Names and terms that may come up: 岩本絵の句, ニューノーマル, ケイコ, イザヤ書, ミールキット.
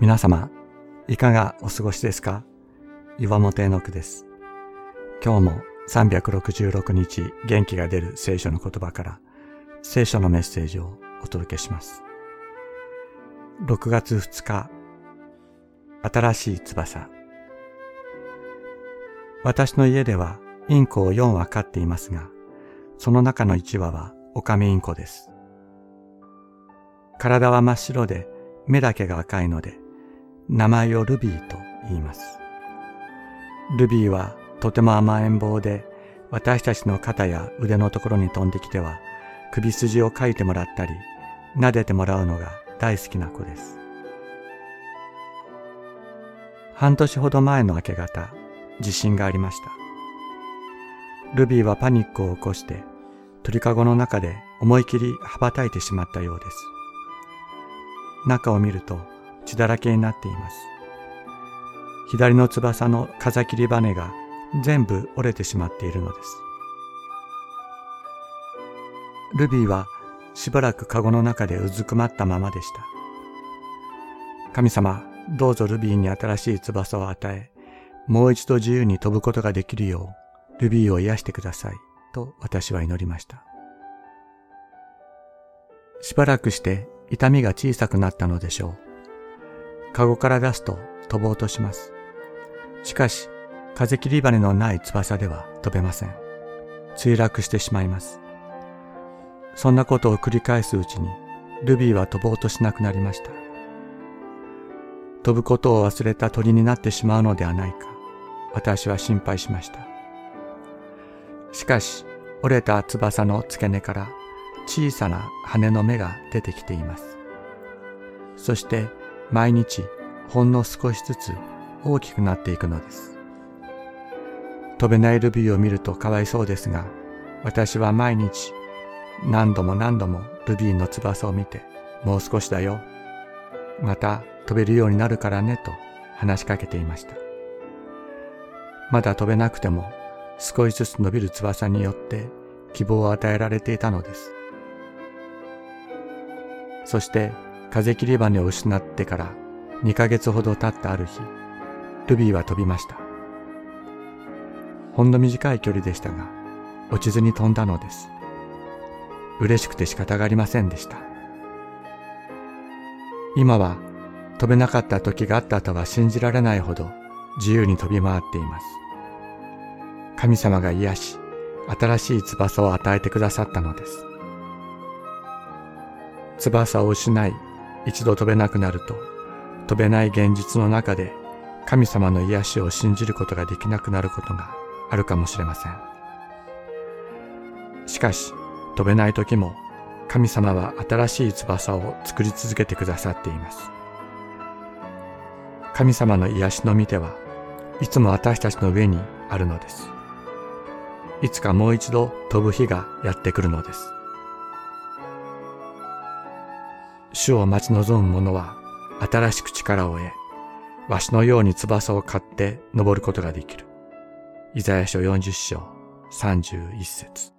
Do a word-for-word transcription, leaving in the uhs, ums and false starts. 皆様、いかがお過ごしですか？岩本絵の句です。今日もさんびゃくろくじゅうろくにち元気が出る聖書の言葉から聖書のメッセージをお届けします。ろくがつふつか、新しい翼。私の家ではインコをよんわ飼っていますが、その中のいちわはオカメインコです。体は真っ白で目だけが赤いので、名前をルビーと言います。ルビーはとても甘えん坊で、私たちの肩や腕のところに飛んできては、首筋をかいてもらったり、撫でてもらうのが大好きな子です。半年ほど前の明け方、地震がありました。ルビーはパニックを起こして、鳥かごの中で思い切り羽ばたいてしまったようです。中を見ると血だらけになっています。左の翼の風切り羽が全部折れてしまっているのです。ルビーはしばらくカゴの中でうずくまったままでした。神様、どうぞルビーに新しい翼を与え、もう一度自由に飛ぶことができるよう、ルビーを癒してください、と私は祈りました。しばらくして、痛みが小さくなったのでしょう。カゴから出すと飛ぼうとします。しかし、風切り羽のない翼では飛べません。墜落してしまいます。そんなことを繰り返すうちに、ルビーは飛ぼうとしなくなりました。飛ぶことを忘れた鳥になってしまうのではないか、私は心配しました。しかし、折れた翼の付け根から、小さな羽の芽が出てきています。そして毎日ほんの少しずつ大きくなっていくのです。飛べないルビーを見るとかわいそうですが、私は毎日何度も何度もルビーの翼を見て、もう少しだよ。また飛べるようになるからねと話しかけていました。まだ飛べなくても少しずつ伸びる翼によって希望を与えられていたのです。そして風切り羽を失ってからにかげつほど経ったある日、ルビーは飛びました。ほんの短い距離でしたが、落ちずに飛んだのです。嬉しくて仕方がありませんでした。今は飛べなかった時があったとは信じられないほど自由に飛び回っています。神様が癒し、新しい翼を与えてくださったのです。翼を失い、一度飛べなくなると、飛べない現実の中で神様の癒しを信じることができなくなることがあるかもしれません。しかし、飛べない時も神様は新しい翼を作り続けてくださっています。神様の癒しの御手はいつも私たちの上にあるのです。いつかもう一度飛ぶ日がやってくるのです。主を待ち望む者は新しく力を得、わしのように翼を買って登ることができる。イザヤ書よんじゅっしょうさんじゅういっせつ。